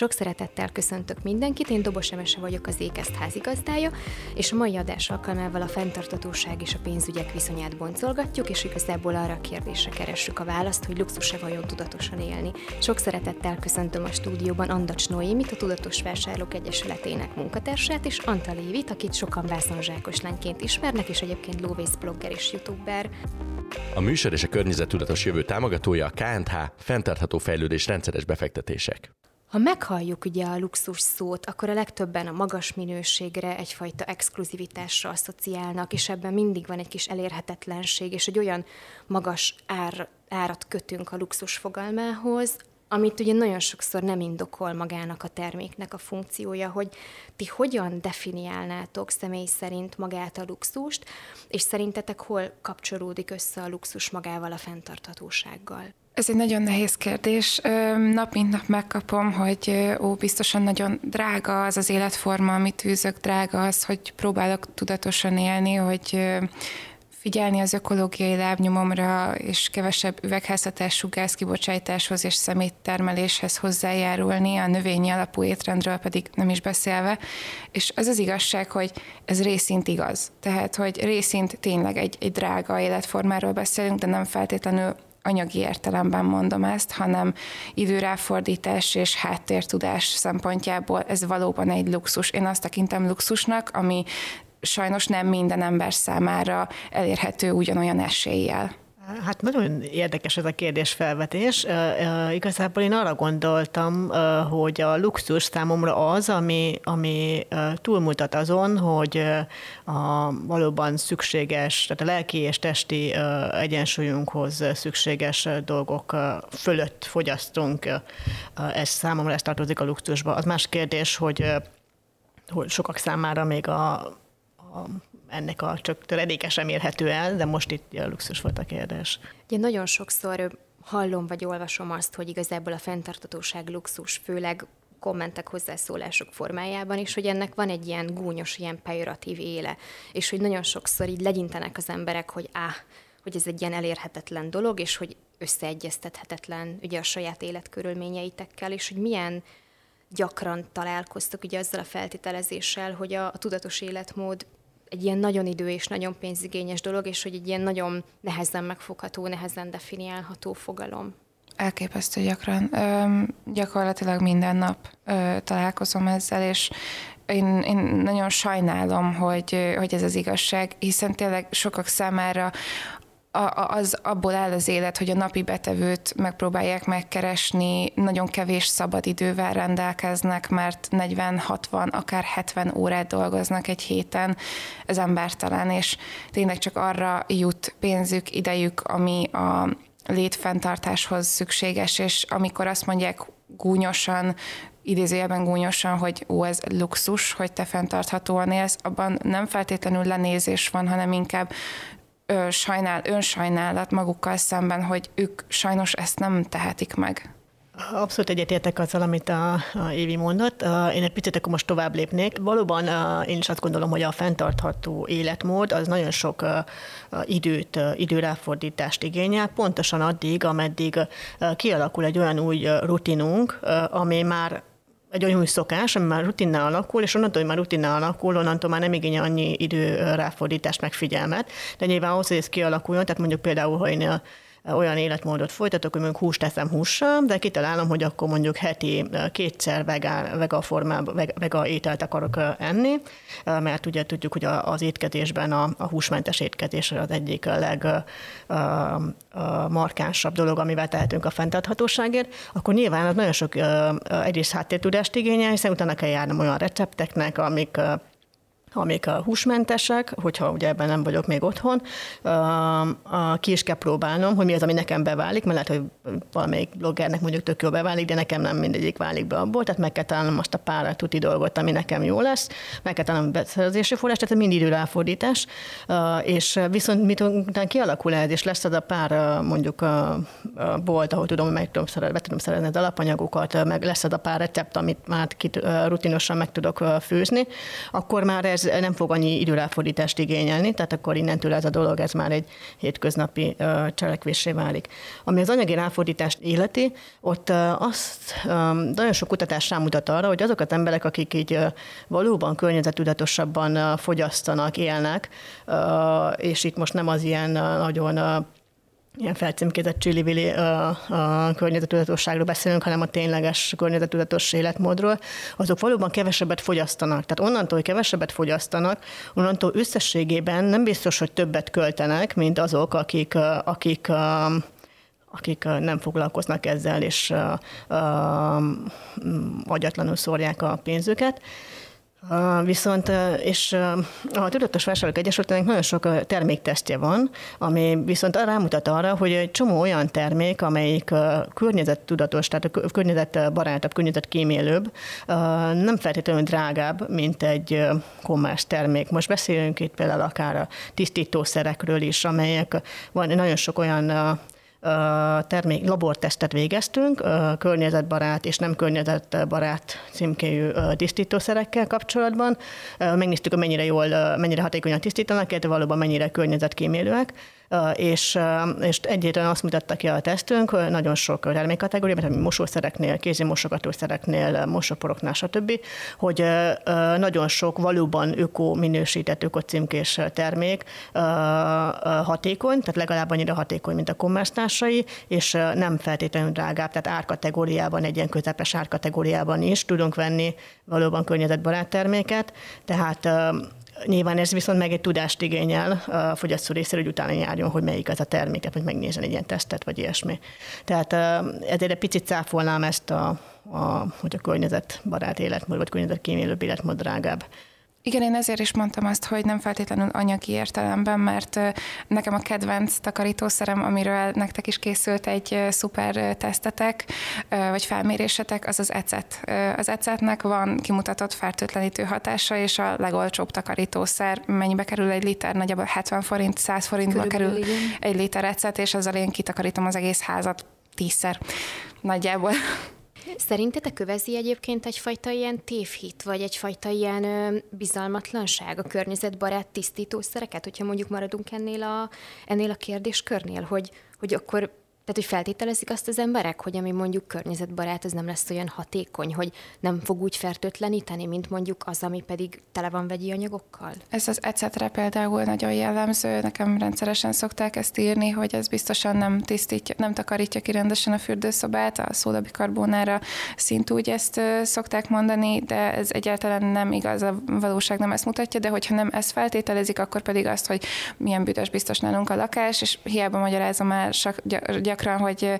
Sok szeretettel köszöntök mindenkit, én Dobos Emese vagyok, az Ékeszt házigazdája, és a mai adás alkalmával a fenntarthatóság és a pénzügyek viszonyát boncolgatjuk, és igazából arra a kérdésre keressük a választ, hogy luxus-e vajon tudatosan élni. Sok szeretettel köszöntöm a stúdióban Andacs Noémit, a Tudatos Vásárlók Egyesületének munkatársát, és Antal Lévit, akit sokan vászonzsákos lányként ismernek, és egyébként lóvész blogger és youtuber. A műsor és a környezettudatos jövő támogatója a K&H, fenntartható fejlődés, rendszeres befektetések. Ha meghalljuk ugye a luxus szót, akkor a legtöbben a magas minőségre, egyfajta exkluzivitásra asszociálnak, és ebben mindig van egy kis elérhetetlenség, és egy olyan magas árat kötünk a luxus fogalmához, amit ugye nagyon sokszor nem indokol magának a terméknek a funkciója, hogy ti hogyan definiálnátok személy szerint magát a luxust, és szerintetek hol kapcsolódik össze a luxus magával a fenntarthatósággal? Ez egy nagyon nehéz kérdés. Nap mint nap megkapom, hogy biztosan nagyon drága az az életforma, amit űzök, drága az, hogy próbálok tudatosan élni, hogy figyelni az ökológiai lábnyomomra, és kevesebb üvegházhatású gázkibocsátáshoz és szeméttermeléshez hozzájárulni, a növényi alapú étrendről pedig nem is beszélve. És az az igazság, hogy ez részint igaz. Tehát, hogy részint tényleg egy drága életformáról beszélünk, de nem feltétlenül anyagi értelemben mondom ezt, hanem időráfordítás és háttértudás szempontjából ez valóban egy luxus. Én azt tekintem luxusnak, ami sajnos nem minden ember számára elérhető ugyanolyan eséllyel. Hát nagyon érdekes ez a kérdésfelvetés. Igazából én arra gondoltam, hogy a luxus számomra az, ami túlmutat azon, hogy a valóban szükséges, tehát a lelki és testi egyensúlyunkhoz szükséges dolgok fölött fogyasztunk. Ez számomra ez tartozik a luxusba. Az más kérdés, hogy sokak számára még ennek a csak töredéke sem érhető el, de most itt a luxus volt a kérdés. Ugye nagyon sokszor hallom vagy olvasom azt, hogy igazából a fenntarthatóság luxus, főleg kommentek, hozzászólások formájában is, hogy ennek van egy ilyen gúnyos, ilyen pejoratív éle, és hogy nagyon sokszor így legyintenek az emberek, hogy hogy ez egy ilyen elérhetetlen dolog, és hogy összeegyeztethetetlen ugye a saját életkörülményeitekkel, és hogy milyen gyakran találkoztok ugye azzal a feltételezéssel, hogy a tudatos életmód egy ilyen nagyon idő és nagyon pénzigényes dolog, és hogy egy ilyen nagyon nehezen megfogható, nehezen definiálható fogalom. Elképesztő gyakran. Gyakorlatilag minden nap találkozom ezzel, és én nagyon sajnálom, hogy ez az igazság, hiszen tényleg sokak számára az abból áll az élet, hogy a napi betevőt megpróbálják megkeresni, nagyon kevés szabadidővel rendelkeznek, mert 40-60, akár 70 órát dolgoznak egy héten, ez embertelen, és tényleg csak arra jut pénzük, idejük, ami a létfenntartáshoz szükséges, és amikor azt mondják gúnyosan, idézőjelben gúnyosan, hogy ez luxus, hogy te fenntarthatóan élsz, abban nem feltétlenül lenézés van, hanem inkább önsajnálat magukkal szemben, hogy ők sajnos ezt nem tehetik meg. Abszolút egyetértek azzal, amit a Évi mondott. Én egy picit akkor most tovább lépnék. Valóban én is azt gondolom, hogy a fenntartható életmód az nagyon sok időt, időráfordítást igényel, pontosan addig, ameddig kialakul egy olyan új rutinunk, ami már egy olyan új szokás, ami már rutinná alakul, és onnantól, hogy már rutinná alakul, onnantól már nem igényel annyi idő ráfordítást, meg figyelmet. De nyilván ahhoz, hogy ez kialakuljon, tehát mondjuk például, ha én olyan életmódot folytatok, hogy mondjuk húst teszem hússal, de kitalálom, hogy akkor mondjuk heti kétszer vega ételt akarok enni, mert ugye tudjuk, hogy az étkezésben a húsmentes étkezés az egyik legmarkánsabb dolog, amivel tehetünk a fenntarthatóságért, akkor nyilván az nagyon sok egyrészt háttértudást igényel, hiszen utána kell járnom olyan recepteknek, amik a húsmentesek, hogyha ugye ebben nem vagyok még otthon, ki is kell próbálnom, hogy mi az, ami nekem beválik, mert lehet, hogy valamelyik bloggernek mondjuk tök jól beválik, de nekem nem mindegyik válik be abból, tehát meg kell találnom azt a pár tuti dolgot, ami nekem jó lesz, meg kell találnom a beszerzési forrást, tehát mind időráfordítás, és viszont miután kialakul ez, és lesz az a pár mondjuk a bolt, ahol tudom, hogy be tudom szerezni az alapanyagokat, meg lesz az a pár recept, amit már rutinosan meg tudok főzni, akkor már ez nem fog annyi időráfordítást igényelni, tehát akkor innentől ez a dolog, ez már egy hétköznapi cselekvésre válik. Ami az anyagi ráfordítást illeti, ott azt nagyon sok kutatás rámutat arra, hogy azok az emberek, akik így valóban környezettudatosabban fogyasztanak, élnek, és itt most nem az ilyen nagyon ilyen felcímkézett csili-vili környezettudatosságról beszélünk, hanem a tényleges környezettudatos életmódról, azok valóban kevesebbet fogyasztanak. Tehát onnantól, hogy kevesebbet fogyasztanak, onnantól összességében nem biztos, hogy többet költenek, mint azok, akik nem foglalkoznak ezzel, és agyatlanul szórják a pénzüket. Viszont, és a Tudatos Vásárlók Egyesületének nagyon sok terméktesztje van, ami viszont rámutat arra, hogy egy csomó olyan termék, amelyik környezettudatos, tehát a környezetbarátabb, környezetkímélőbb, nem feltétlenül drágább, mint egy kommás termék. Most beszélünk itt például akár a tisztítószerekről is, amelyek van nagyon sok olyan labortesztet végeztünk környezetbarát és nem környezetbarát címkéjű tisztítószerekkel kapcsolatban. Megnéztük, mennyire hatékonyan tisztítanak, illetve valóban mennyire környezetkímélőek, és egyébként azt mutatta ki a tesztünk nagyon sok termékkategóriában, mosószereknél, kézimosogatószereknél, mosóporoknál, stb., hogy nagyon sok valóban minősített ökocímkés termék hatékony, tehát legalább annyira hatékony, mint a kommerstársai, és nem feltétlenül drágább, tehát árkategóriában, egy ilyen közepes árkategóriában is tudunk venni valóban környezetbarát terméket, tehát nyilván ez viszont meg egy tudást igényel a fogyasztó részéről, hogy utána járjon, hogy melyik az a terméket, vagy megnézzen egy ilyen tesztet, vagy ilyesmi. Tehát ezért egy picit cáfolnám ezt, hogy a környezetbarát életmód, vagy környezetkímélőbb életmód drágább. Igen, én ezért is mondtam azt, hogy nem feltétlenül anyagi értelemben, mert nekem a kedvenc takarítószerem, amiről nektek is készült egy szuper tesztetek, vagy felmérésetek, az az ecet. Az ecetnek van kimutatott fertőtlenítő hatása, és a legolcsóbb takarítószer, mennyibe kerül egy liter, nagyjából 70 forint, 100 forintba körülbelül kerül egy liter ecet, és azzal én kitakarítom az egész házat 10-szer nagyjából. Szerintetek kövezi egyébként egyfajta ilyen tévhit, vagy egyfajta ilyen bizalmatlanság a környezetbarát tisztítószereket, hogyha mondjuk maradunk ennél a kérdéskörnél, hogy akkor, tehát hogy feltételezik azt az emberek, hogy ami mondjuk környezetbarát, az nem lesz olyan hatékony, hogy nem fog úgy fertőtleníteni, mint mondjuk az, ami pedig tele van vegyi anyagokkal? Ez az ecetre például nagyon jellemző, nekem rendszeresen szokták ezt írni, hogy ez biztosan nem tisztítja, nem takarítja ki rendesen a fürdőszobát, a szódabikarbonára szintúgy ezt szokták mondani, de ez egyáltalán nem igaz, a valóság nem ezt mutatja, de hogyha nem ezt feltételezik, akkor pedig azt, hogy milyen büdös biztos nálunk a lakás, és hiába magyarázom el gyakran, hogy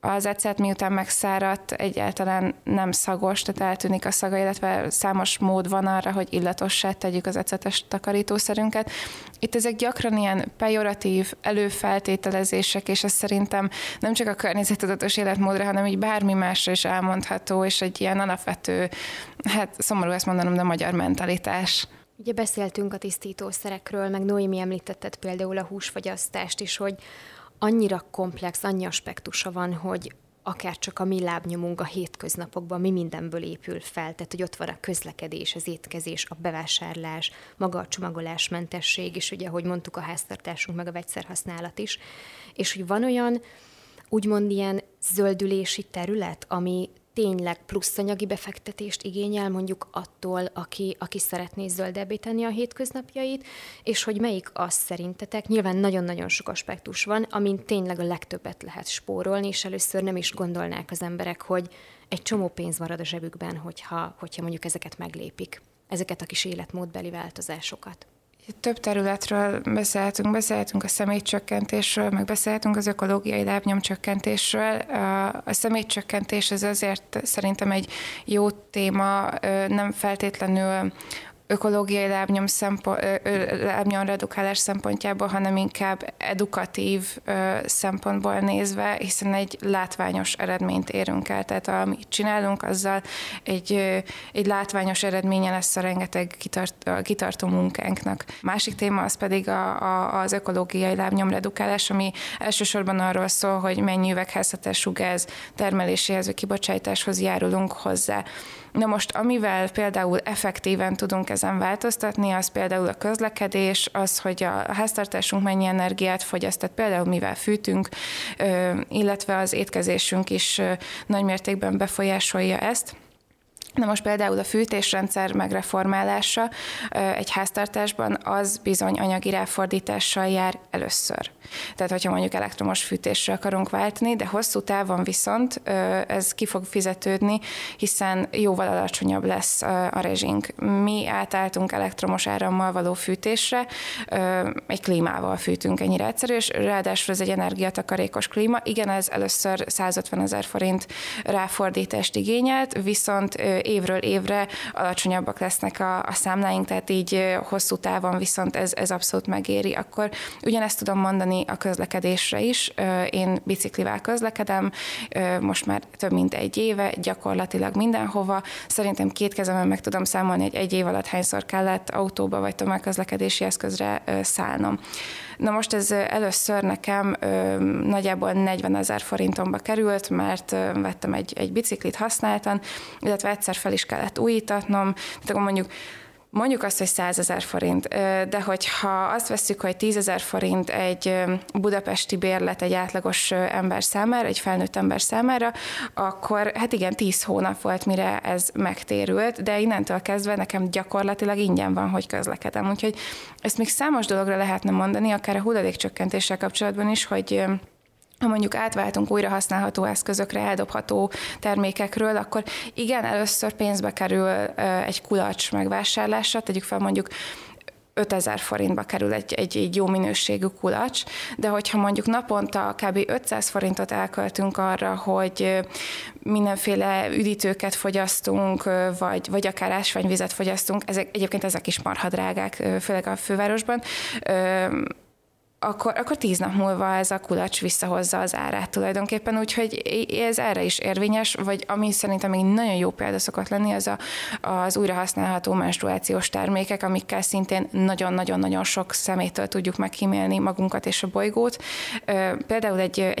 az ecet miután megszáradt, egyáltalán nem szagos, tehát eltűnik a szaga, illetve számos mód van arra, hogy illatossá tegyük az ecetes takarítószerünket. Itt ezek gyakran ilyen pejoratív előfeltételezések, és ez szerintem nem csak a környezettudatos életmódra, hanem így bármi másra is elmondható, és egy ilyen alapvető, hát szomorú ezt mondanom, de magyar mentalitás. Ugye beszéltünk a tisztítószerekről, meg Noémi említetted például a húsfogyasztást is, hogy annyira komplex, annyi aspektusa van, hogy akár csak a mi lábnyomunk a hétköznapokban mi mindenből épül fel, tehát hogy ott van a közlekedés, az étkezés, a bevásárlás, maga a csomagolásmentesség, és ugye, ahogy mondtuk, a háztartásunk, meg a vegyszerhasználat is, és hogy van olyan, úgymond ilyen zöldülési terület, ami tényleg plusz anyagi befektetést igényel mondjuk attól, aki szeretné zöldebbé tenni a hétköznapjait, és hogy melyik az szerintetek, nyilván nagyon-nagyon sok aspektus van, amin tényleg a legtöbbet lehet spórolni, és először nem is gondolnák az emberek, hogy egy csomó pénz marad a zsebükben, hogyha mondjuk ezeket meglépik, ezeket a kis életmódbeli változásokat. Több területről beszélhetünk a személycsökkentésről, meg beszélhetünk az ökológiai lábnyomcsökkentésről. A személycsökkentés ez azért szerintem egy jó téma, nem feltétlenül ökológiai lábnyom redukálás szempontjából, hanem inkább edukatív szempontból nézve, hiszen egy látványos eredményt érünk el. Tehát amit csinálunk, azzal egy látványos eredménye lesz a rengeteg kitartó munkánknak. Másik téma az pedig az ökológiai lábnyom redukálás, ami elsősorban arról szól, hogy mennyi üvegházhatású gáz termeléséhez vagy kibocsátáshoz járulunk hozzá. Na most, amivel például effektíven tudunk ez igazán változtatni, az például a közlekedés, az, hogy a háztartásunk mennyi energiát fogyaszt, tehát például mivel fűtünk, illetve az étkezésünk is nagymértékben befolyásolja ezt. Na most például a fűtésrendszer megreformálása egy háztartásban az bizony anyagi ráfordítással jár először. Tehát, hogyha mondjuk elektromos fűtésre akarunk váltani, de hosszú távon viszont ez ki fog fizetődni, hiszen jóval alacsonyabb lesz a rezsink. Mi átálltunk elektromos árammal való fűtésre, egy klímával fűtünk, ennyire egyszerű, és ráadásul ez egy energiatakarékos klíma. Igen, ez először 150 000 forint ráfordítást igényelt, viszont évről évre alacsonyabbak lesznek a számláink, tehát így hosszú távon viszont ez abszolút megéri. Akkor ugyanezt tudom mondani a közlekedésre is. Én biciklivel közlekedem, most már több mint egy éve, gyakorlatilag mindenhova. Szerintem két kezemben meg tudom számolni, hogy egy év alatt hányszor kellett autóba vagy tömegközlekedési eszközre szállnom. Na most ez először nekem nagyjából 40 000 forintomba került, mert vettem egy biciklit használtan, illetve egyszer fel is kellett újítatnom, tehát akkor mondjuk azt, hogy 100 000 forint, de hogyha azt vesszük, hogy 10 000 forint egy budapesti bérlet egy átlagos ember számára, egy felnőtt ember számára, akkor hát igen, 10 hónap volt, mire ez megtérült, de innentől kezdve nekem gyakorlatilag ingyen van, hogy közlekedem. Úgyhogy ezt még számos dologra lehetne mondani, akár a hulladékcsökkentéssel kapcsolatban is, hogy ha mondjuk átváltunk újra használható eszközökre, eldobható termékekről, akkor igen, először pénzbe kerül egy kulacs megvásárlása, tegyük fel mondjuk 5000 forintba kerül egy jó minőségű kulacs, de hogyha mondjuk naponta kb. 500 forintot elköltünk arra, hogy mindenféle üdítőket fogyasztunk, vagy akár ásványvizet fogyasztunk, egyébként ezek is marha drágák, főleg a fővárosban, akkor 10 nap múlva ez a kulacs visszahozza az árát tulajdonképpen, úgyhogy ez erre is érvényes, vagy ami szerintem még nagyon jó példa szokott lenni, az az újrahasználható menstruációs termékek, amikkel szintén nagyon-nagyon-nagyon sok szeméttől tudjuk megkímélni magunkat és a bolygót. Például egy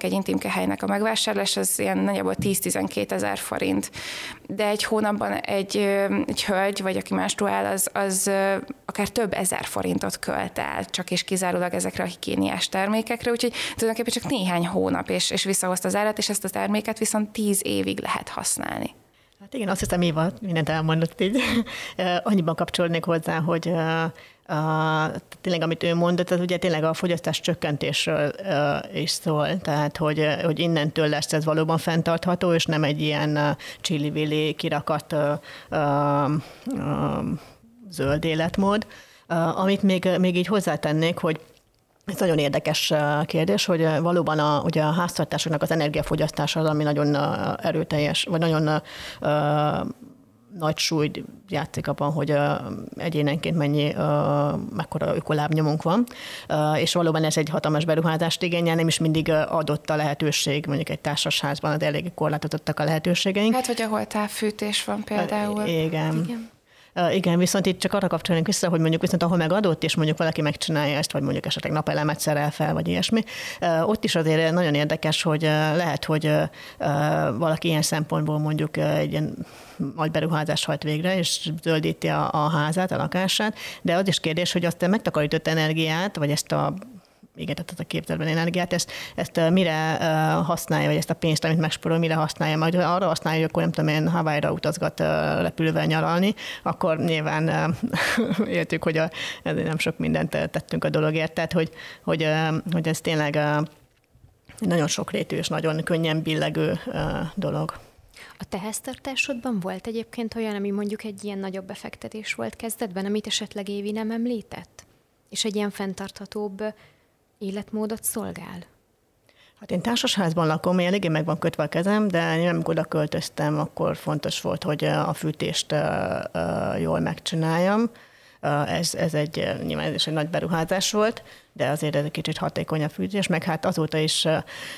intim kehelynek a megvásárlás, az ilyen nagyjából 10-12 000 forint. De egy hónapban egy hölgy, vagy aki menstruál, az akár több ezer forintot költ el, csak és kizárólag ezekre a higiéniás termékekre, úgyhogy tulajdonképpen csak néhány hónap, és visszahozta az árat, és ezt a terméket viszont 10 évig lehet használni. Hát igen, azt hiszem, Éva mindent elmondott így. Annyiban kapcsolnék hozzá, hogy tényleg, amit ő mondott, az ugye tényleg a fogyasztás csökkentésről is szól, tehát hogy innentől lesz ez valóban fenntartható, és nem egy ilyen csili-vili kirakat zöld életmód. Amit még így hozzátennék, hogy ez nagyon érdekes kérdés, hogy valóban ugye a háztartásoknak az energiafogyasztása az, ami nagyon erőteljes, vagy nagyon nagy súlyt játszik abban, hogy egyénenként mekkora ökolábnyomunk van, és valóban ez egy hatalmas beruházást igényel, nem is mindig adott a lehetőség, mondjuk egy társasházban, de eléggé korlátozottak a lehetőségeink. Hát, hogy ahol távfűtés van például. Igen. Igen, viszont itt csak arra kapcsolunk vissza, hogy mondjuk viszont ahol megadott, és mondjuk valaki megcsinálja ezt, vagy mondjuk esetleg napelemet szerel fel, vagy ilyesmi, ott is azért nagyon érdekes, hogy lehet, hogy valaki ilyen szempontból mondjuk egy ilyen nagy beruházást hajt végre, és zöldíti a házát, a lakását, de az is kérdés, hogy azt a megtakarított energiát, vagy tehát a képzelben energiát, ezt mire használja, vagy ezt a pénzt, amit megspórol, mire használja, majd arra használja, hogy akkor nem tudom én, Hawaii-ra utazgat repülővel nyaralni, akkor nyilván értük, hogy ezért nem sok mindent tettünk a dologért, tehát hogy ez tényleg nagyon sokrétű és nagyon könnyen billegő dolog. A te háztartásodban volt egyébként olyan, ami mondjuk egy ilyen nagyobb befektetés volt kezdetben, amit esetleg Évi nem említett? És egy ilyen fenntarthatóbb életmódot szolgál? Hát én társasházban lakom, én eléggé meg van kötve a kezem, de amikor oda költöztem, akkor fontos volt, hogy a fűtést jól megcsináljam. Nyilván ez is egy nagy beruházás volt, de azért ez egy kicsit hatékonyabb fűtés, meg hát azóta is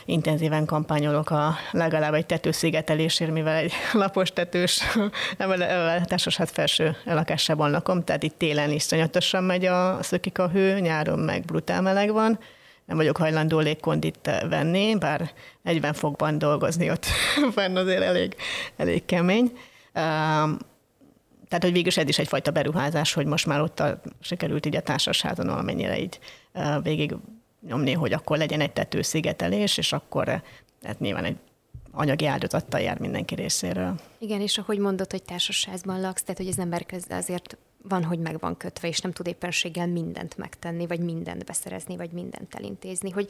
intenzíven kampányolok legalább egy tetőszigetelésért, mivel egy lapos tetős társasház felső lakásában lakom, tehát itt télen iszonyatosan megy szökik a hő, nyáron meg brutál meleg van, nem vagyok hajlandó légkondit venni, bár 40 fokban dolgozni ott van azért elég kemény. Tehát, hogy végülis ez is egyfajta beruházás, hogy most már ott sikerült így a társasházon valamennyire így végig nyomni, hogy akkor legyen egy tetőszigetelés, és akkor hát nyilván egy anyagi áldozattal jár mindenki részéről. Igen, és ahogy mondod, hogy társasházban laksz, tehát hogy az ember közben azért van, hogy meg van kötve, és nem tud éppenséggel mindent megtenni, vagy mindent beszerezni, vagy mindent elintézni. Hogy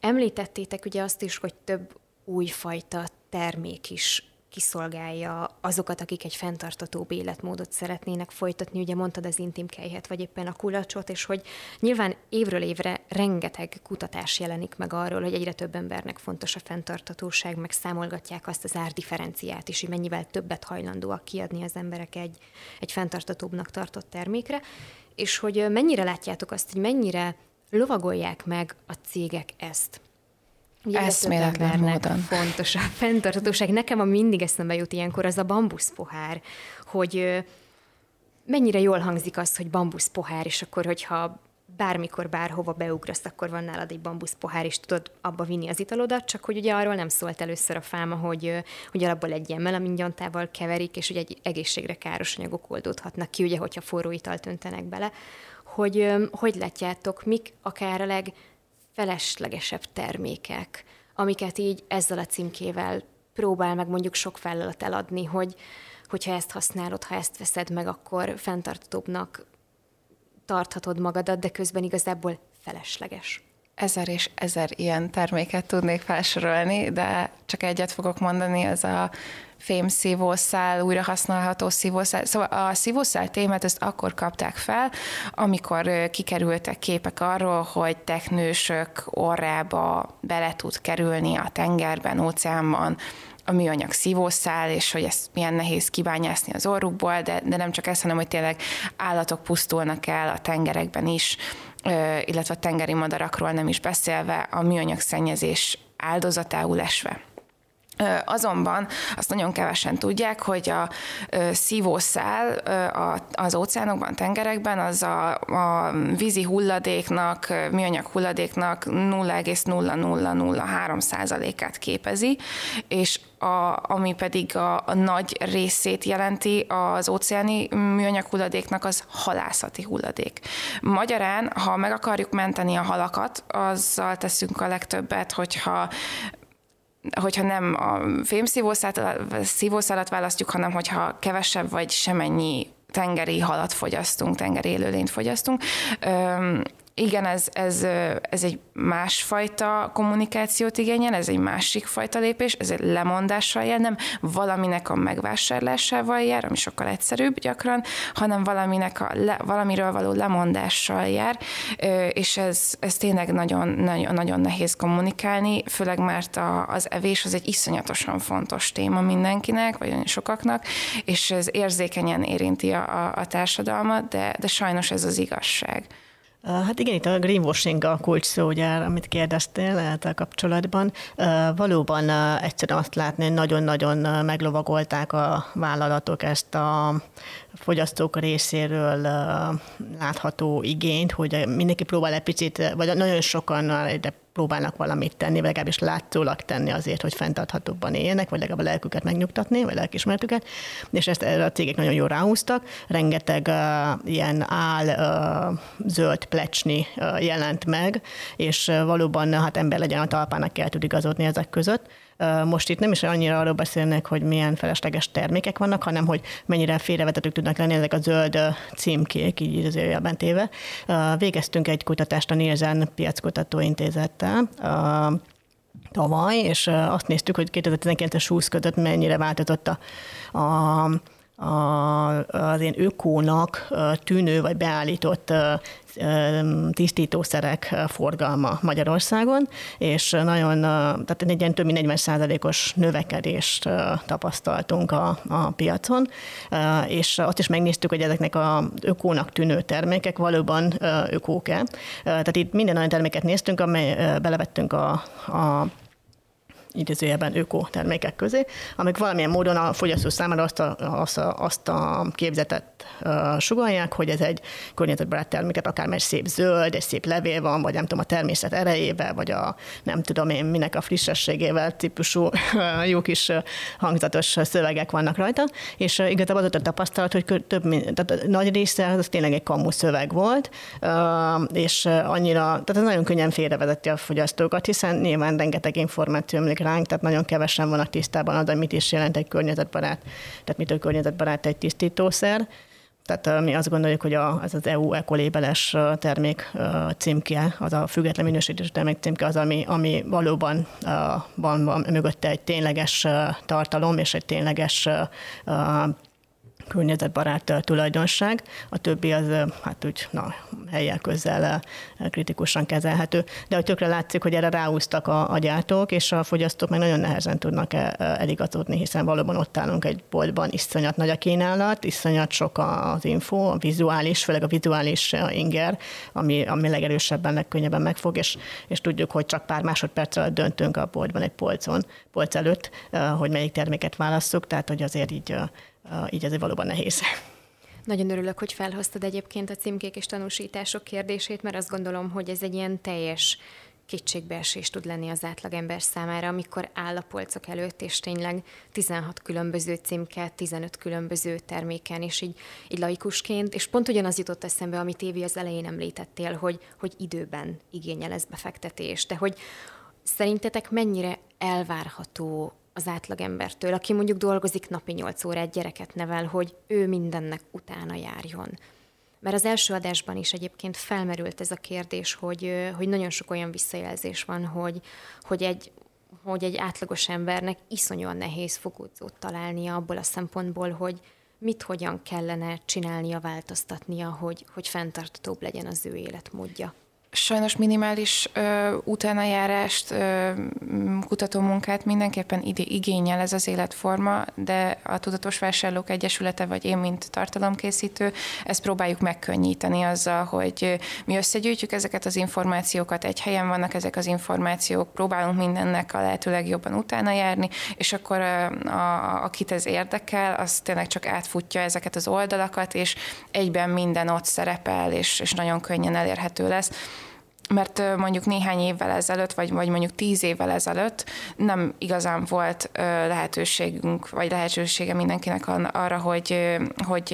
említettétek ugye azt is, hogy több újfajta termék is kiszolgálja azokat, akik egy fenntartatóbb életmódot szeretnének folytatni. Ugye mondtad az intim kelyhet, vagy éppen a kulacsot, és hogy nyilván évről évre rengeteg kutatás jelenik meg arról, hogy egyre több embernek fontos a fenntarthatóság, meg számolgatják azt az árdifferenciát is, hogy mennyivel többet hajlandóak kiadni az emberek egy fenntartatóbbnak tartott termékre, és hogy mennyire látjátok azt, hogy mennyire lovagolják meg a cégek ezt. Eszméletlen módon. Fontos a fenntarthatóság. Nekem, ami mindig eszembe jut ilyenkor, az a bambuszpohár, hogy mennyire jól hangzik az, hogy bambuszpohár, és akkor, hogyha bármikor, bárhova beugrasz, akkor van nálad egy bambuszpohár, és tudod abba vinni az italodat, csak hogy ugye arról nem szólt először a fáma, hogy alapból egy ilyen melamingyantával keverik, és ugye egy egészségre káros anyagok oldódhatnak ki, ugye, hogyha forró italt öntenek bele. Hogy látjátok, mik akár a legfeleslegesebb termékek, amiket így ezzel a címkével próbál meg mondjuk sok vállalat eladni, hogyha ezt használod, ha ezt veszed meg, akkor fenntartatóbbnak tarthatod magadat, de közben igazából felesleges. 1000 és 1000 ilyen terméket tudnék felsorolni, de csak egyet fogok mondani, az a fémszívószál, újrahasználható szívószál. Szóval a szívószál témát ezt akkor kapták fel, amikor kikerültek képek arról, hogy teknősök orrába bele tud kerülni a tengerben, óceánban a műanyag szívószál, és hogy ezt milyen nehéz kibányászni az orrukból, de nem csak ez, hanem hogy tényleg állatok pusztulnak el a tengerekben is, illetve a tengeri madarakról nem is beszélve, a műanyag szennyezés áldozatául esve. Azonban azt nagyon kevesen tudják, hogy a szívószál az óceánokban, tengerekben az a vízi hulladéknak, műanyag hulladéknak 0,0003%-át képezi, és ami pedig a nagy részét jelenti az óceáni műanyag hulladéknak, az halászati hulladék. Magyarán, ha meg akarjuk menteni a halakat, azzal teszünk a legtöbbet, hogyha nem a fémszívószálat választjuk, hanem hogyha kevesebb vagy semennyi tengeri halat fogyasztunk, tengeri élőlényt fogyasztunk. Igen, ez egy másfajta kommunikációt igényel, ez egy másik fajta lépés, ez egy lemondással jár, nem valaminek a megvásárlásával jár, ami sokkal egyszerűbb gyakran, hanem valamiről való lemondással jár, és ez tényleg nagyon, nagyon, nagyon nehéz kommunikálni, főleg mert az evés az egy iszonyatosan fontos téma mindenkinek, vagy olyan sokaknak, és ez érzékenyen érinti a társadalmat, de sajnos ez az igazság. Hát igen, itt a greenwashing a kulcs szó, ugye, amit kérdeztél ezzel kapcsolatban. Valóban egyszerűen azt látni, hogy nagyon-nagyon meglovagolták a vállalatok ezt a fogyasztók részéről látható igényt, hogy mindenki próbál egy picit, vagy nagyon sokan egyre próbálnak valamit tenni, vagy legalábbis látszólag tenni azért, hogy fenntarthatóbban éljenek, vagy legalább a lelküket megnyugtatni, vagy lelkismeretüket, és ezt a cégek nagyon jól ráhúztak. Rengeteg ilyen zöld plecsni jelent meg, és valóban hát ember legyen a talpának, kell tud igazodni ezek között. Most itt nem is annyira arról beszélnek, hogy milyen felesleges termékek vannak, hanem hogy mennyire félrevetetők tudnak lenni ezek a zöld címkék, így az éljelben téve. Végeztünk egy kutatást a Nielsen piackutató intézettel tavaly, és azt néztük, hogy 2019-es 20 között mennyire változott az ilyen ökónak tűnő vagy beállított tisztítószerek forgalma Magyarországon, és tehát egy ilyen több mint 40%-os növekedést tapasztaltunk a piacon, és azt is megnéztük, hogy ezeknek az ökónak tűnő termékek valóban ökók-e. Tehát itt minden olyan terméket néztünk, amely belevettünk a idézőjelben ökotermékek közé, amik valamilyen módon a fogyasztó számára azt a képzetet sugalják, hogy ez egy környezetbarát terméket, akár mert szép zöld, egy szép levél van, vagy nem tudom, a természet erejével, vagy a nem tudom én minek a frissességével típusú jó kis hangzatos szövegek vannak rajta, és igazából az a tapasztalat, hogy nagy része az tényleg egy kamu szöveg volt, és annyira, tehát ez nagyon könnyen félrevezeti a fogyasztókat, hiszen nyilván rengeteg információ ömlik ránk, tehát nagyon kevesen vannak tisztában az, hogy mit is jelent egy környezetbarát, tehát mitől környezetbarát egy tisztítószer. Tehát mi azt gondoljuk, hogy az az EU ecolébeles termék címke, az a független minősítésű termék címke az, ami valóban van mögötte egy tényleges tartalom és egy tényleges környezetbarát tulajdonság, a többi az hát úgy helyjel közzel kritikusan kezelhető. De hogy tökre látszik, hogy erre ráúztak a gyártók, és a fogyasztók meg nagyon nehezen tudnak eligazodni, hiszen valóban ott állunk egy boltban, iszonyat nagy a kínálat, iszonyat sok az info, a vizuális, főleg a vizuális inger, ami legerősebben, legkönnyebben megfog, és tudjuk, hogy csak pár másodperc alatt döntünk a boltban egy polc előtt, hogy melyik terméket válasszuk, tehát hogy azért így azért valóban nehéz. Nagyon örülök, hogy felhoztad egyébként a címkék és tanúsítások kérdését, mert azt gondolom, hogy ez egy ilyen teljes kétségbeesés tud lenni az átlagember számára, amikor áll a polcok előtt, és tényleg 16 különböző címke, 15 különböző terméken, és így laikusként, és pont ugyanaz jutott eszembe, amit Évi az elején említettél, hogy időben igényel ez befektetés. De hogy szerintetek mennyire elvárható az átlagembertől, aki mondjuk dolgozik napi 8 órát, gyereket nevel, hogy ő mindennek utána járjon. Mert az első adásban is egyébként felmerült ez a kérdés, hogy nagyon sok olyan visszajelzés van, hogy egy átlagos embernek iszonyúan nehéz fogódzót találnia abból a szempontból, hogy mit hogyan kellene csinálnia, változtatnia, hogy fenntarthatóbb legyen az ő életmódja. Sajnos minimális utánajárást, kutatómunkát mindenképpen igényel ez az életforma, de a Tudatos Vásárlók Egyesülete, vagy én, mint tartalomkészítő, ezt próbáljuk megkönnyíteni azzal, hogy mi összegyűjtjük ezeket az információkat, egy helyen vannak ezek az információk, próbálunk mindennek a lehető legjobban utána járni, és akkor akit ez érdekel, az tényleg csak átfutja ezeket az oldalakat, és egyben minden ott szerepel, és nagyon könnyen elérhető lesz. Mert mondjuk néhány évvel ezelőtt, vagy mondjuk 10 évvel ezelőtt nem igazán volt lehetőségünk, vagy lehetősége mindenkinek arra,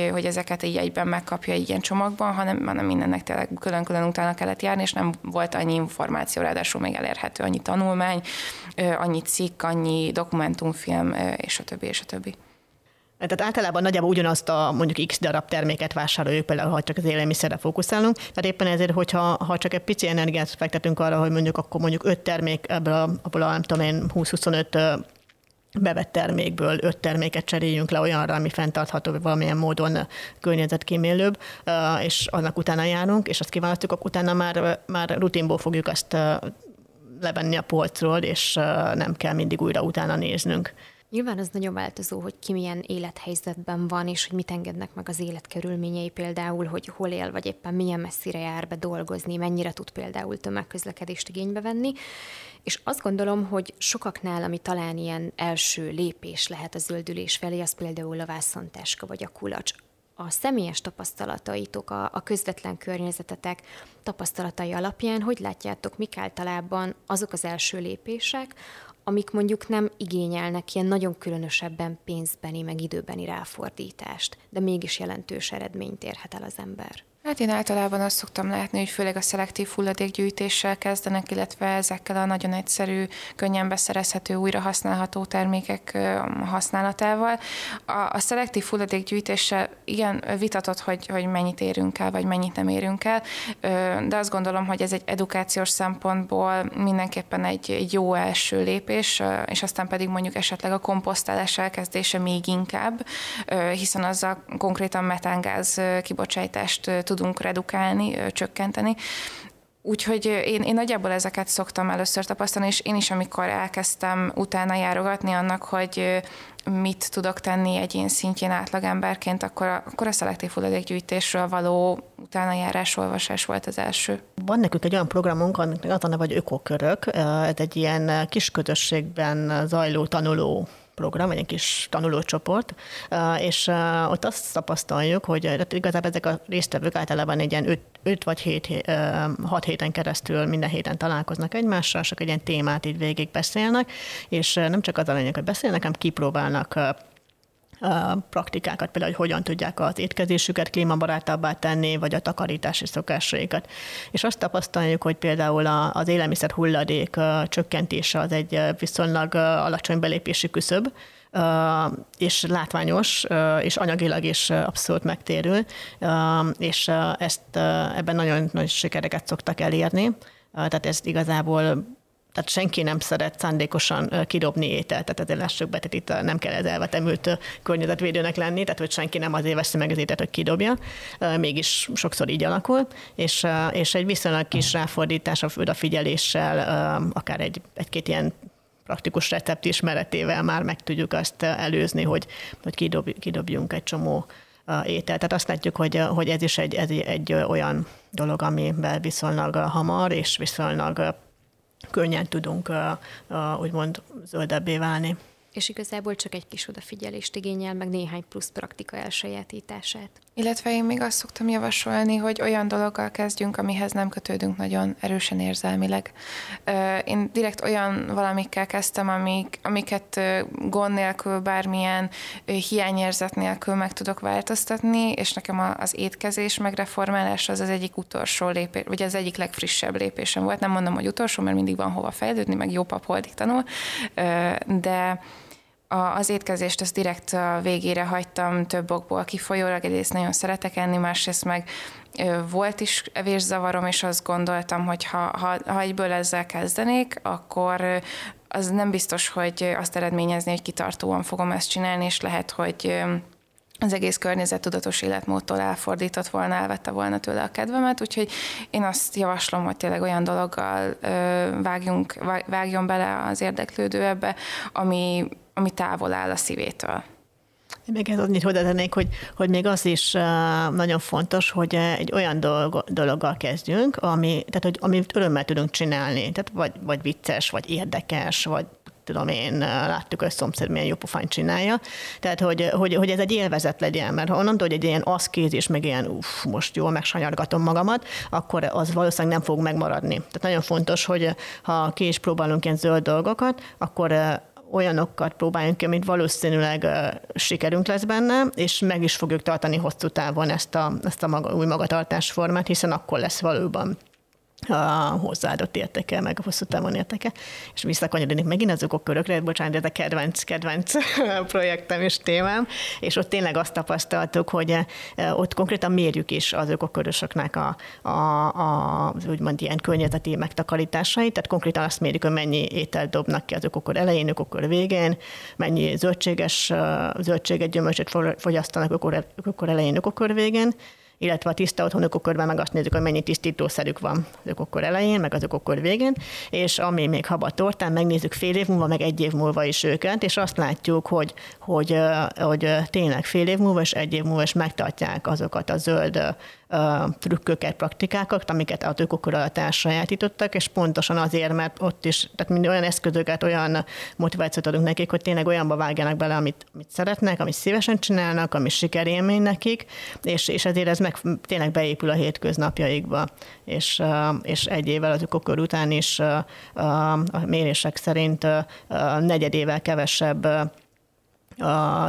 hogy ezeket így egyben megkapja így ilyen csomagban, hanem mindennek tényleg külön-külön utána kellett járni, és nem volt annyi információ, ráadásul még elérhető annyi tanulmány, annyi cikk, annyi dokumentumfilm, és a többi, és a többi. Tehát általában nagyjából ugyanazt a mondjuk x darab terméket vásároljuk, például ha csak az élelmiszerre fókuszálunk. Tehát éppen ezért, hogyha csak egy pici energiát fektetünk arra, hogy mondjuk 5 termék, ebből a nem tudom én, 20-25 bevett termékből 5 terméket cseréljünk le olyanra, ami fenntartható, vagy valamilyen módon környezetkímélőbb, és annak utána járunk, és azt kiválasztjuk, akkor utána már rutinból fogjuk azt levenni a polcról, és nem kell mindig újra utána néznünk. Nyilván az nagyon változó, hogy ki milyen élethelyzetben van, és hogy mit engednek meg az életkörülményei, például, hogy hol él, vagy éppen milyen messzire jár be dolgozni, mennyire tud például tömegközlekedést igénybe venni. És azt gondolom, hogy sokaknál, ami talán ilyen első lépés lehet a zöldülés felé, az például a vászontáska vagy a kulacs. A személyes tapasztalataitok, a közvetlen környezetetek tapasztalatai alapján, hogy látjátok, mik általában azok az első lépések, amik mondjuk nem igényelnek ilyen nagyon különösebben pénzbeni, meg időbeni ráfordítást, de mégis jelentős eredményt érhet el az ember. Hát én általában azt szoktam látni, hogy főleg a szelektív hulladékgyűjtéssel kezdenek, illetve ezekkel a nagyon egyszerű, könnyen beszerezhető, újrahasználható termékek használatával. A szelektív hulladékgyűjtéssel igen vitatott, hogy mennyit érünk el, vagy mennyit nem érünk el, de azt gondolom, hogy ez egy edukációs szempontból mindenképpen egy jó első lépés, és aztán pedig mondjuk esetleg a komposztálás elkezdése még inkább, hiszen azzal konkrétan metángáz kibocsátást tudunk redukálni, csökkenteni. Úgyhogy én nagyjából ezeket szoktam először tapasztalni, és én is, amikor elkezdtem utána járogatni annak, hogy mit tudok tenni egyén szintjén átlagemberként, akkor a szelektív hulladékgyűjtésről való utánajárás, olvasás volt az első. Van nekünk egy olyan programunk, amit az a neve, hogy Ökokörök. Ez egy ilyen kis közösségben zajló tanuló program, egy kis tanulócsoport, és ott azt tapasztaljuk, hogy igazából ezek a résztvevők általában egy ilyen 5 vagy 6 héten keresztül minden héten találkoznak egymással, csak egy ilyen témát így végig beszélnek, és nem csak az a lényeg, hogy beszélnek, hanem kipróbálnak praktikákat, például, hogy hogyan tudják az étkezésüket klímabarátabbá tenni, vagy a takarítási szokásaikat. És azt tapasztaljuk, hogy például az élelmiszer hulladék csökkentése az egy viszonylag alacsony belépési küszöb, és látványos, és anyagilag is abszolút megtérül, és ebben nagyon nagy sikereket szoktak elérni. Tehát ez igazából... Tehát senki nem szeret szándékosan kidobni ételt, tehát azért lássuk be, tehát itt nem kell ez elvetemült környezetvédőnek lenni, tehát hogy senki nem azért veszi meg az ételt, hogy kidobja, mégis sokszor így alakul, és egy viszonylag kis ráfordítás a odafigyeléssel, akár egy-két ilyen praktikus recept ismeretével már meg tudjuk azt előzni, hogy kidobjunk egy csomó ételt. Tehát azt látjuk, hogy ez is egy olyan dolog, amiben viszonylag hamar és viszonylag könnyen tudunk, úgymond, zöldebbé válni. És igazából csak egy kis odafigyelést igényel, meg néhány plusz praktika elsajátítását. Illetve én még azt szoktam javasolni, hogy olyan dologgal kezdjünk, amihez nem kötődünk nagyon erősen érzelmileg. Én direkt olyan valamikkel kezdtem, amiket gond nélkül, bármilyen hiányérzet nélkül meg tudok változtatni, és nekem az étkezés megreformálás az egyik utolsó lépés, vagy az egyik legfrissebb lépésem volt. Nem mondom, hogy utolsó, mert mindig van hova fejlődni, meg jó pap holdig tanul, de... Az étkezést azt direkt a végére hagytam több okból kifolyólag, egyrészt nagyon szeretek enni, másrészt meg volt is evészavarom, és azt gondoltam, hogy ha egyből ezzel kezdenék, akkor az nem biztos, hogy azt eredményezni, hogy kitartóan fogom ezt csinálni, és lehet, hogy az egész környezet tudatos életmódtól elfordított volna, elvette volna tőle a kedvemet, úgyhogy én azt javaslom, hogy tényleg olyan dologgal vágjon bele az érdeklődő ebbe, ami távol áll a szívétől. Még ez annyit hozzátennék, hogy még az is nagyon fontos, hogy egy olyan dologgal kezdjünk, amit örömmel tudunk csinálni. Tehát vagy vicces, vagy érdekes, vagy tudom én, láttuk, hogy a szomszéd milyen jó pofán csinálja. Tehát, hogy ez egy élvezet legyen, mert ha onnantól, hogy egy ilyen aszkézis, meg ilyen most jól megsanyargatom magamat, akkor az valószínűleg nem fog megmaradni. Tehát nagyon fontos, hogy ha ki is próbálunk ilyen zöld dolgokat, akkor olyanokat próbáljunk ki, amit valószínűleg sikerünk lesz benne, és meg is fogjuk tartani hosszú távon ezt a új magatartásformát, hiszen akkor lesz valóban hozzáadott értéke, meg a hosszú távon értéke. És visszakanyarodnék megint az ökokörökre, bocsánat, ez a kedvenc projektem és témám, és ott tényleg azt tapasztaltuk, hogy ott konkrétan mérjük is az ökokörösöknek az úgymond ilyen környezeti megtakarításait, tehát konkrétan azt mérjük, hogy mennyi ételt dobnak ki az ökokör elején, ökokör végén, mennyi zöldséget, gyümölcsöt fogyasztanak ökokör elején, ökokör végén, illetve a tiszta otthon ökokörben meg azt nézzük, hogy mennyi tisztítószerük van az ökokör elején, meg az ökokör végén, és ami még haba tortán, megnézzük fél év múlva, meg egy év múlva is őket, és azt látjuk, hogy tényleg fél év múlva és egy év múlva is megtartják azokat a zöld trükköket, praktikákat, amiket az ökokör alatt elsajátítottak, és pontosan azért, mert ott is, tehát mind olyan eszközöket, olyan motivációt adunk nekik, hogy tényleg olyanba vágjanak bele, amit szeretnek, amit szívesen csinálnak, ami sikerélmény nekik, és ezért ez meg tényleg beépül a hétköznapjaikba, és egy évvel az ökokör után is a mérések szerint negyedével kevesebb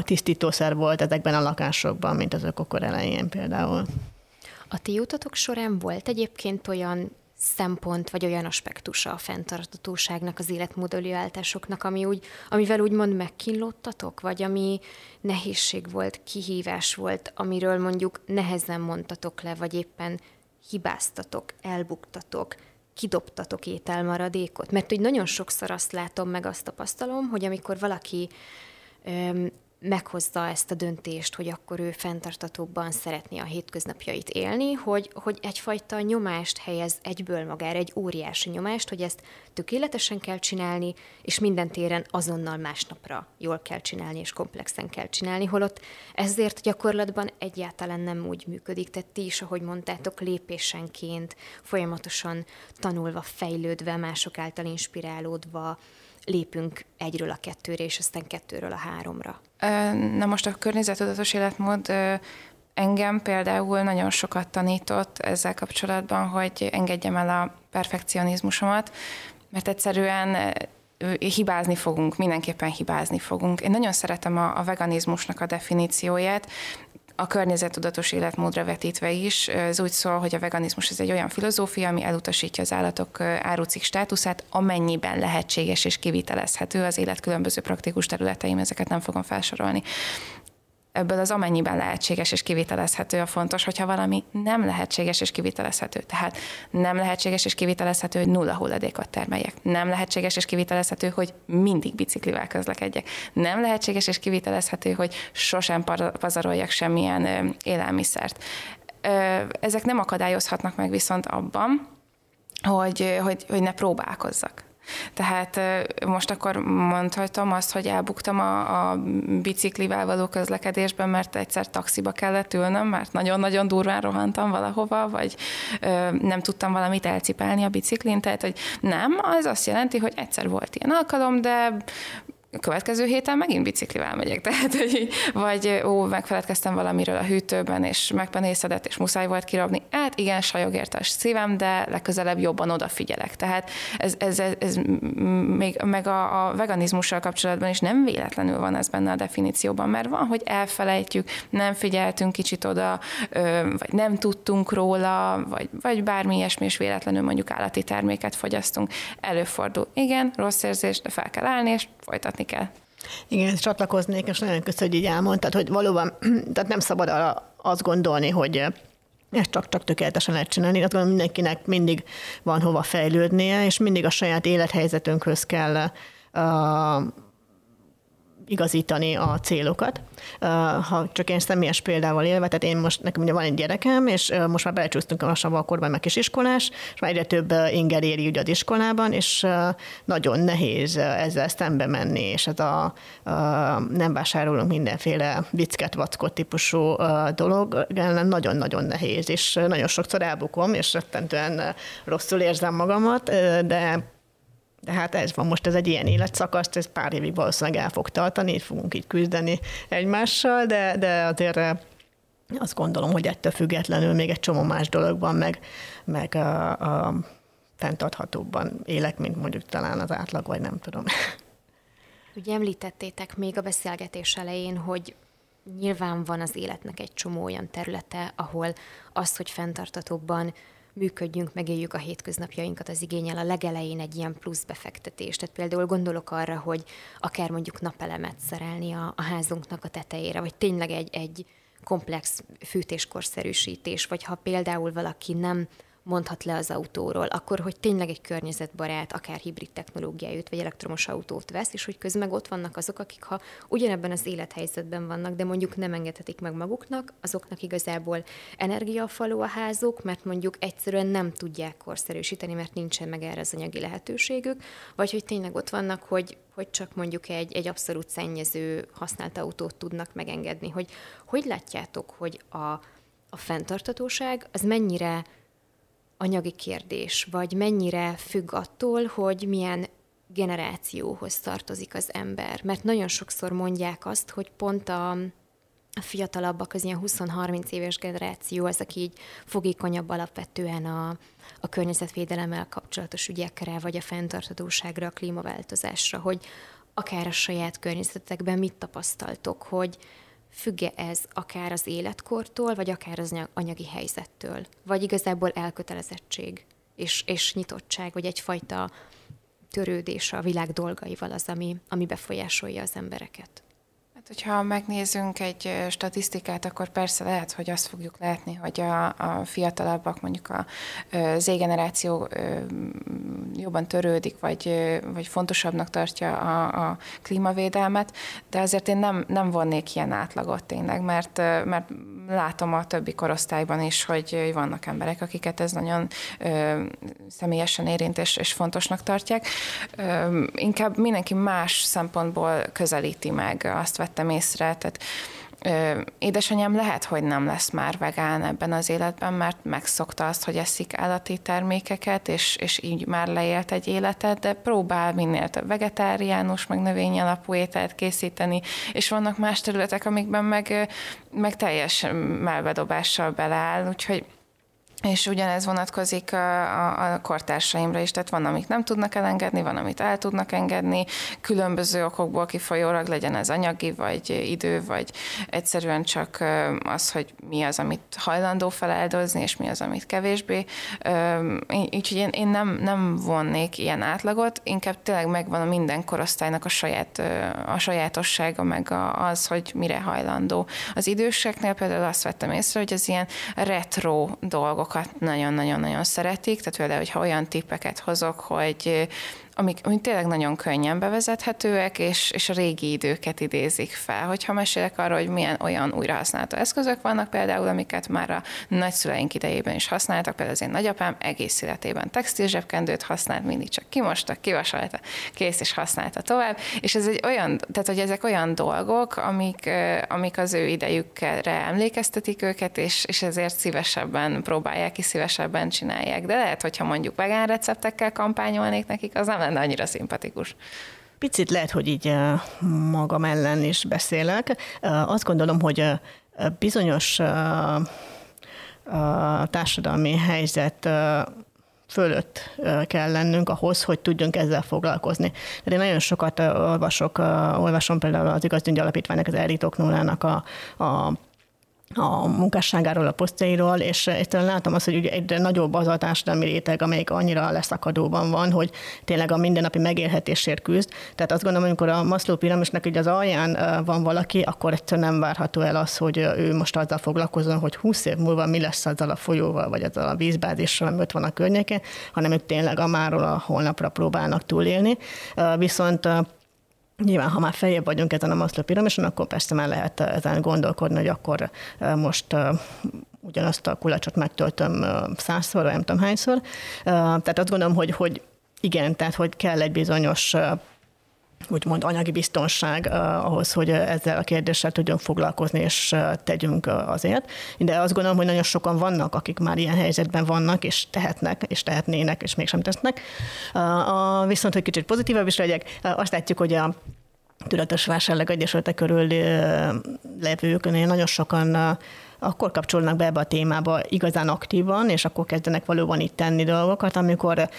tisztítószer volt ezekben a lakásokban, mint az ökokör elején például. A ti utatok során volt egyébként olyan szempont, vagy olyan aspektusa a fenntarthatóságnak, az életmódoli váltásoknak, amivel úgymond megkínlódtatok, vagy ami nehézség volt, kihívás volt, amiről mondjuk nehezen mondtatok le, vagy éppen hibáztatok, elbuktatok, kidobtatok ételmaradékot? Mert úgy nagyon sokszor azt látom, meg azt tapasztalom, hogy amikor valaki meghozza ezt a döntést, hogy akkor ő fenntarthatóbban szeretné a hétköznapjait élni, hogy egyfajta nyomást helyez egyből magára, egy óriási nyomást, hogy ezt tökéletesen kell csinálni, és minden téren azonnal másnapra jól kell csinálni, és komplexen kell csinálni, holott ezért gyakorlatban egyáltalán nem úgy működik. Tehát ti is, ahogy mondtátok, lépésenként, folyamatosan tanulva, fejlődve, mások által inspirálódva, lépünk egyről a kettőre, és aztán kettőről a háromra. Na most a környezettudatos életmód engem például nagyon sokat tanított ezzel kapcsolatban, hogy engedjem el a perfekcionizmusomat, mert egyszerűen hibázni fogunk, mindenképpen hibázni fogunk. Én nagyon szeretem a veganizmusnak a definícióját, a környezettudatos életmódra vetítve is. Ez úgy szól, hogy a veganizmus ez egy olyan filozófia, ami elutasítja az állatok árucik státuszát, amennyiben lehetséges és kivitelezhető az élet különböző praktikus területeim, ezeket nem fogom felsorolni. Ebből az amennyiben lehetséges és kivitelezhető a fontos, hogyha valami nem lehetséges és kivitelezhető. Tehát nem lehetséges és kivitelezhető, hogy nulla hulladékot termeljek. Nem lehetséges és kivitelezhető, hogy mindig biciklivel közlekedjek. Nem lehetséges és kivitelezhető, hogy sosem pazaroljak semmilyen élelmiszert. Ezek nem akadályozhatnak meg viszont abban, hogy ne próbálkozzak. Tehát most akkor mondhatom azt, hogy elbuktam a biciklivel való közlekedésben, mert egyszer taxiba kellett ülnöm, mert nagyon-nagyon durván rohantam valahova, vagy nem tudtam valamit elcipelni a biciklin, tehát hogy nem, az azt jelenti, hogy egyszer volt ilyen alkalom, de következő héten megint biciklivel megyek, tehát, vagy megfeledkeztem valamiről a hűtőben, és megpenészedett, és muszáj volt kirobni. Hát igen, sajog érte a szívem, de legközelebb jobban odafigyelek. Tehát ez még meg a veganizmussal kapcsolatban is nem véletlenül van ez benne a definícióban, mert van, hogy elfelejtjük, nem figyeltünk kicsit oda, vagy nem tudtunk róla, vagy bármi ilyesmi, és véletlenül mondjuk állati terméket fogyasztunk. Előfordul. Igen, rossz érzés, de fel kell állni, és folytatni kell. Igen, csatlakoznék, és nagyon köszönöm, hogy így elmondtad, hogy valóban tehát nem szabad azt gondolni, hogy ezt csak tökéletesen lehet csinálni. Azt gondolom, mindenkinek mindig van hova fejlődnie, és mindig a saját élethelyzetünkhöz kell igazítani a célokat. Ha csak én személyes példával élve, tehát én most, nekem ugye van egy gyerekem, és most már belecsúsztunk lassan a korban, meg kisiskolás, és már egyre több inger éri ugye az iskolában, és nagyon nehéz ezzel szembe menni, és ez nem vásárolunk mindenféle vicket-vackot típusú dolog, nagyon-nagyon nehéz, és nagyon sokszor elbukom, és rettentően rosszul érzem magamat, de hát ez van most, ez egy ilyen életszakasz, ez pár évig valószínűleg el fog tartani, így fogunk így küzdeni egymással, de azért azt gondolom, hogy ettől függetlenül még egy csomó más dologban, meg a fenntarthatóbban élek, mint mondjuk talán az átlag, vagy nem tudom. Ugye említettétek még a beszélgetés elején, hogy nyilván van az életnek egy csomó olyan területe, ahol az, hogy fenntarthatóbban működjünk, megéljük a hétköznapjainkat, az igényel a legelején egy ilyen plusz befektetést. Tehát például gondolok arra, hogy akár mondjuk napelemet szerelni a házunknak a tetejére, vagy tényleg egy komplex fűtéskorszerűsítés, vagy ha például valaki nem mondhat le az autóról, akkor hogy tényleg egy környezetbarát, akár hibrid technológiájút, vagy elektromos autót vesz, és hogy közben ott vannak azok, akik ha ugyanebben az élethelyzetben vannak, de mondjuk nem engedhetik meg maguknak, azoknak igazából energiafaló a házuk, mert mondjuk egyszerűen nem tudják korszerűsíteni, mert nincsen meg erre az anyagi lehetőségük, vagy hogy tényleg ott vannak, hogy csak mondjuk egy abszolút szennyező használt autót tudnak megengedni. Hogy látjátok, hogy a fenntarthatóság az mennyire anyagi kérdés, vagy mennyire függ attól, hogy milyen generációhoz tartozik az ember. Mert nagyon sokszor mondják azt, hogy pont a fiatalabbak, az ilyen 20-30 éves generáció az, aki így fogékonyabb alapvetően a környezetvédelemmel kapcsolatos ügyekre, vagy a fenntarthatóságra, a klímaváltozásra, hogy akár a saját környezetekben mit tapasztaltok, hogy függ-e ez akár az életkortól, vagy akár az anyagi helyzettől? Vagy igazából elkötelezettség és nyitottság, vagy egyfajta törődés a világ dolgaival az, ami befolyásolja az embereket? Ha megnézünk egy statisztikát, akkor persze lehet, hogy azt fogjuk látni, hogy a fiatalabbak, mondjuk a Z-generáció jobban törődik, vagy fontosabbnak tartja a klímavédelmet, de azért én nem vonnék ilyen átlagot tényleg, mert látom a többi korosztályban is, hogy vannak emberek, akiket ez nagyon személyesen érint és fontosnak tartják. Inkább mindenki más szempontból közelíti meg, azt vettem észre, tehát édesanyám lehet, hogy nem lesz már vegán ebben az életben, mert megszokta azt, hogy eszik állati termékeket, és így már leélt egy életet, de próbál minél több vegetáriánus, meg növény alapú ételt készíteni, és vannak más területek, amikben meg teljes melbedobással beleáll, úgyhogy és ugyanez vonatkozik a kortársaimra is, tehát van, amit nem tudnak elengedni, van, amit el tudnak engedni, különböző okokból kifolyólag, legyen ez anyagi, vagy idő, vagy egyszerűen csak az, hogy mi az, amit hajlandó feláldozni, és mi az, amit kevésbé. Úgyhogy én nem vonnék ilyen átlagot, inkább tényleg megvan a minden korosztálynak a sajátossága, meg az, hogy mire hajlandó. Az időseknél például azt vettem észre, hogy az ilyen retro dolgok nagyon-nagyon-nagyon szeretik, tehát például, hogyha olyan tippeket hozok, hogy amik tényleg nagyon könnyen bevezethetőek, és a régi időket idézik fel. Hogyha mesélek arról, hogy milyen olyan újrahasználható eszközök vannak például, amiket már a nagyszüleink idejében is használtak, például az én nagyapám egész életében textil zsebkendőt használt, mindig csak kimosta, kivasalta, kész, és használta tovább, és ez egy olyan, tehát hogy ezek olyan dolgok, amik az ő idejükre emlékeztetik őket, és ezért szívesebben próbálják ki, szívesebben csinálják. De lehet, hogyha mondjuk vegán receptekkel kampányolnék nekik, az nem lenne annyira szimpatikus. Picit lehet, hogy így magam ellen is beszélek. Azt gondolom, hogy bizonyos társadalmi helyzet fölött kell lennünk ahhoz, hogy tudjunk ezzel foglalkozni. De én nagyon sokat olvasom például az Igazgyöngy Alapítványnak, az Eltitkoltnőknek a munkásságáról, a posztjairól, és egyszerűen látom azt, hogy ugye egyre nagyobb az a társadalmi réteg, amelyik annyira leszakadóban van, hogy tényleg a mindennapi megélhetésért küzd. Tehát azt gondolom, amikor a Maslow piramisnak így az alján van valaki, akkor egyszerűen nem várható el az, hogy ő most azzal foglalkozzon, hogy 20 év múlva mi lesz azzal a folyóval, vagy azzal a vízbázissal, ami ott van a környéken, hanem ők tényleg a máról a holnapra próbálnak túlélni. Viszont nyilván, ha már feljebb vagyunk ezen a Maslow piramison, akkor persze már lehet ezen gondolkodni, hogy akkor most ugyanazt a kulacsot megtöltöm 100-szor, vagy nem tudom hányszor. Tehát azt gondolom, hogy igen, tehát hogy kell egy bizonyos úgymond anyagi biztonság ahhoz, hogy ezzel a kérdéssel tudjunk foglalkozni, és tegyünk azért. De azt gondolom, hogy nagyon sokan vannak, akik már ilyen helyzetben vannak, és tehetnek, és tehetnének, és mégsem tesznek. Viszont, hogy kicsit pozitívabb is legyek, azt látjuk, hogy a Tudatos Vásárlók Egyesülete körül levőknél nagyon sokan akkor kapcsolnak be ebbe a témába igazán aktívan, és akkor kezdenek valóban itt tenni dolgokat, amikor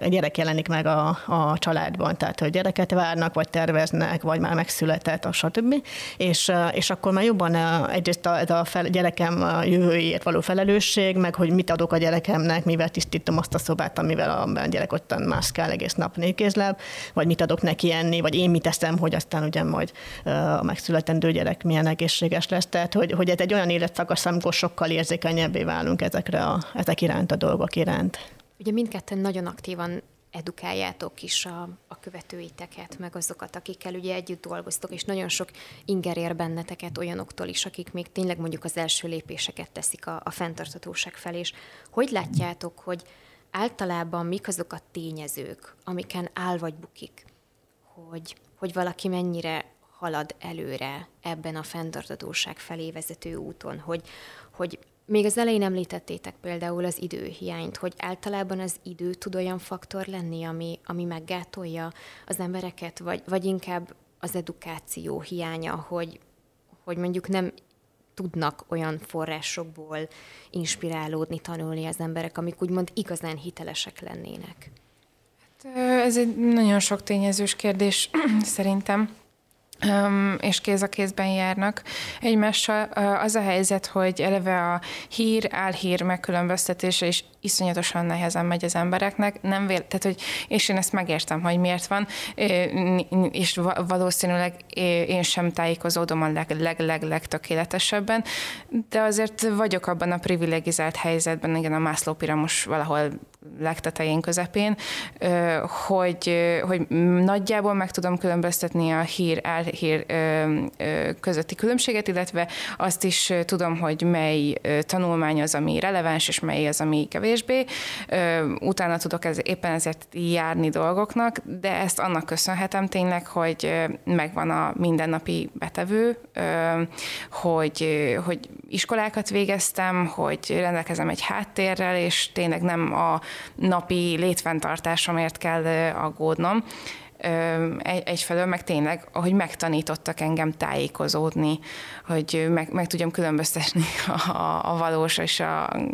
gyerek jelenik meg a családban, tehát hogy gyereket várnak, vagy terveznek, vagy már megszületett, stb. És akkor már jobban egyrészt ez a gyerekem jövőjéért való felelősség, meg hogy mit adok a gyerekemnek, mivel tisztítom azt a szobát, amivel a gyerek ottan mászkál egész nap nélkézláb, vagy mit adok neki enni, vagy én mit eszem, hogy aztán ugye majd a megszületendő gyerek milyen egészséges lesz. Tehát, hogy ez egy olyan életszakasz, amikor sokkal érzékenyebbé válunk ezek iránt, a dolgok iránt. Ugye mindketten nagyon aktívan edukáljátok is a követőiteket, meg azokat, akikkel ugye együtt dolgoztok, és nagyon sok inger ér benneteket olyanoktól is, akik még tényleg mondjuk az első lépéseket teszik a fenntarthatóság felé. És hogy látjátok, hogy általában mik azok a tényezők, amiken áll vagy bukik, hogy valaki mennyire halad előre ebben a fenntarthatóság felé vezető úton, hogy még az elején említettétek például az időhiányt, hogy általában az idő tud olyan faktor lenni, ami meggátolja az embereket, vagy inkább az edukáció hiánya, hogy mondjuk nem tudnak olyan forrásokból inspirálódni, tanulni az emberek, amik úgymond igazán hitelesek lennének. Ez egy nagyon sok tényezős kérdés szerintem, és kéz a kézben járnak egymással. Az a helyzet, hogy eleve a hír-álhír megkülönböztetése is iszonyatosan nehezen megy az embereknek, nem tehát, hogy, és én ezt megértem, hogy miért van, és valószínűleg én sem tájékozódom a legtökéletesebben, de azért vagyok abban a privilegizált helyzetben, igen, a Maslow piramis valahol legtetején, közepén, hogy nagyjából meg tudom különböztetni a hír-álhír közötti különbséget, illetve azt is tudom, hogy mely tanulmány az, ami releváns, és mely az, ami kevésbé. Utána tudok éppen ezért járni dolgoknak, de ezt annak köszönhetem tényleg, hogy megvan a mindennapi betevő, hogy iskolákat végeztem, hogy rendelkezem egy háttérrel, és tényleg nem a napi létfenntartásomért kell aggódnom. Egyfelől meg tényleg, ahogy megtanítottak engem tájékozódni, hogy meg tudjam különböztetni a valós és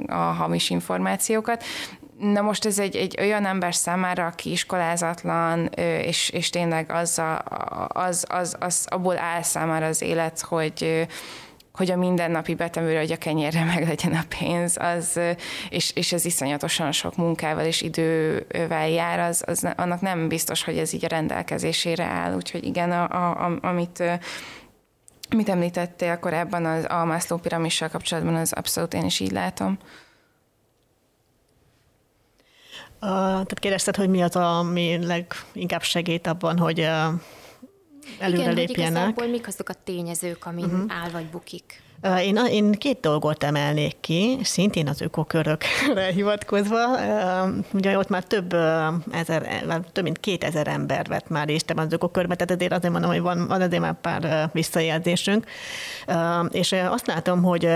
a hamis információkat. Na most ez egy olyan ember számára, aki iskolázatlan, és tényleg abból áll számára az élet, hogy a mindennapi betemőre, hogy a kenyérre meg legyen a pénz, és ez iszonyatosan sok munkával és idővel jár, annak nem biztos, hogy ez így a rendelkezésére áll. Úgyhogy igen, amit említettél korábban a Maslow piramissal kapcsolatban, az abszolút én is így látom. Tehát kérdezted, hogy mi az, ami leginkább segít abban, hogy előre lépjenek. Igen, hogy igazából mik azok a tényezők, amin áll vagy bukik? Én két dolgot emelnék ki, szintén az ökokörökre hivatkozva. Ugye ott már több mint 2000 ember vett már részt az ökokörbe, tehát azért mondom, hogy van azért már pár visszajelzésünk. És azt látom, hogy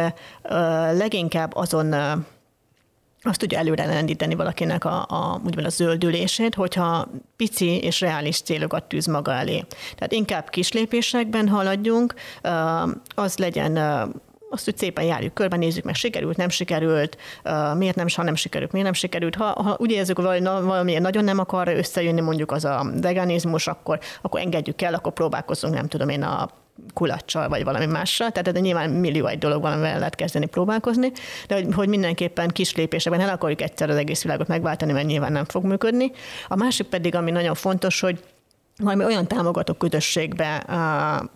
leginkább azt tudja előre lendíteni valakinek úgymond a zöldülését, hogyha pici és reális célokat tűz maga elé. Tehát inkább kis lépésekben haladjunk, az legyen, azt, hogy szépen járjuk körben, nézzük meg, sikerült, nem sikerült, miért nem, ha nem sikerült, miért nem sikerült. Ha úgy érzük, hogy valamilyen nagyon nem akar összejönni, mondjuk az a veganizmus, akkor engedjük el, akkor próbálkozzunk, nem tudom én, a kulacsal, vagy valami mással, tehát nyilván millió egy dolog, valamivel lehet kezdeni próbálkozni, de hogy mindenképpen kis lépésekben el akarjuk egyszer az egész világot megváltani, mert nyilván nem fog működni. A másik pedig, ami nagyon fontos, hogy valami olyan támogató közösségbe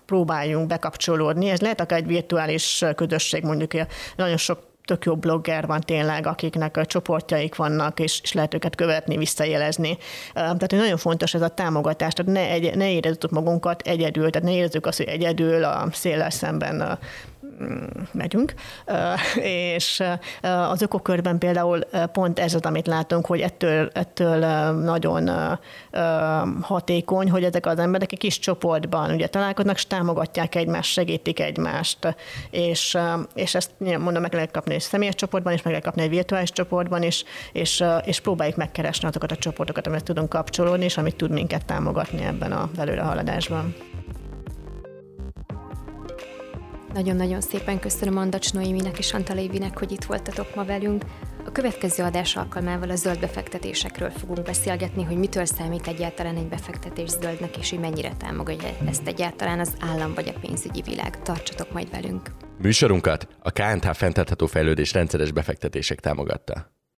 próbáljunk bekapcsolódni, ez lehet akár egy virtuális közösség, mondjuk nagyon sok tök jó blogger van tényleg, akiknek a csoportjaik vannak, és lehet őket követni, visszajelezni. Tehát nagyon fontos ez a támogatás, tehát ne érezzük magunkat egyedül, tehát ne érezzük azt, hogy egyedül a széllel szemben megyünk, és az ökokörben például pont ez az, amit látunk, hogy ettől nagyon hatékony, hogy ezek az emberek egy kis csoportban ugye találkoznak, és támogatják egymást, segítik egymást, és ezt mondom, meg lehet kapni egy személyes csoportban, és meg lehet kapni egy virtuális csoportban is, és próbáljuk megkeresni azokat a csoportokat, amit tudunk kapcsolódni, és amit tud minket támogatni ebben az előrehaladásban. Nagyon-nagyon szépen köszönöm Andacs Noéminek és Antal Lévinek, hogy itt voltatok ma velünk. A következő adás alkalmával a zöld befektetésekről fogunk beszélgetni, hogy mitől számít egyáltalán egy befektetés zöldnek, és hogy mennyire támogatja ezt egyáltalán az állam vagy a pénzügyi világ. Tartsatok majd velünk! Műsorunkat a K&H fenntartható fejlődés rendszeres befektetések támogatta.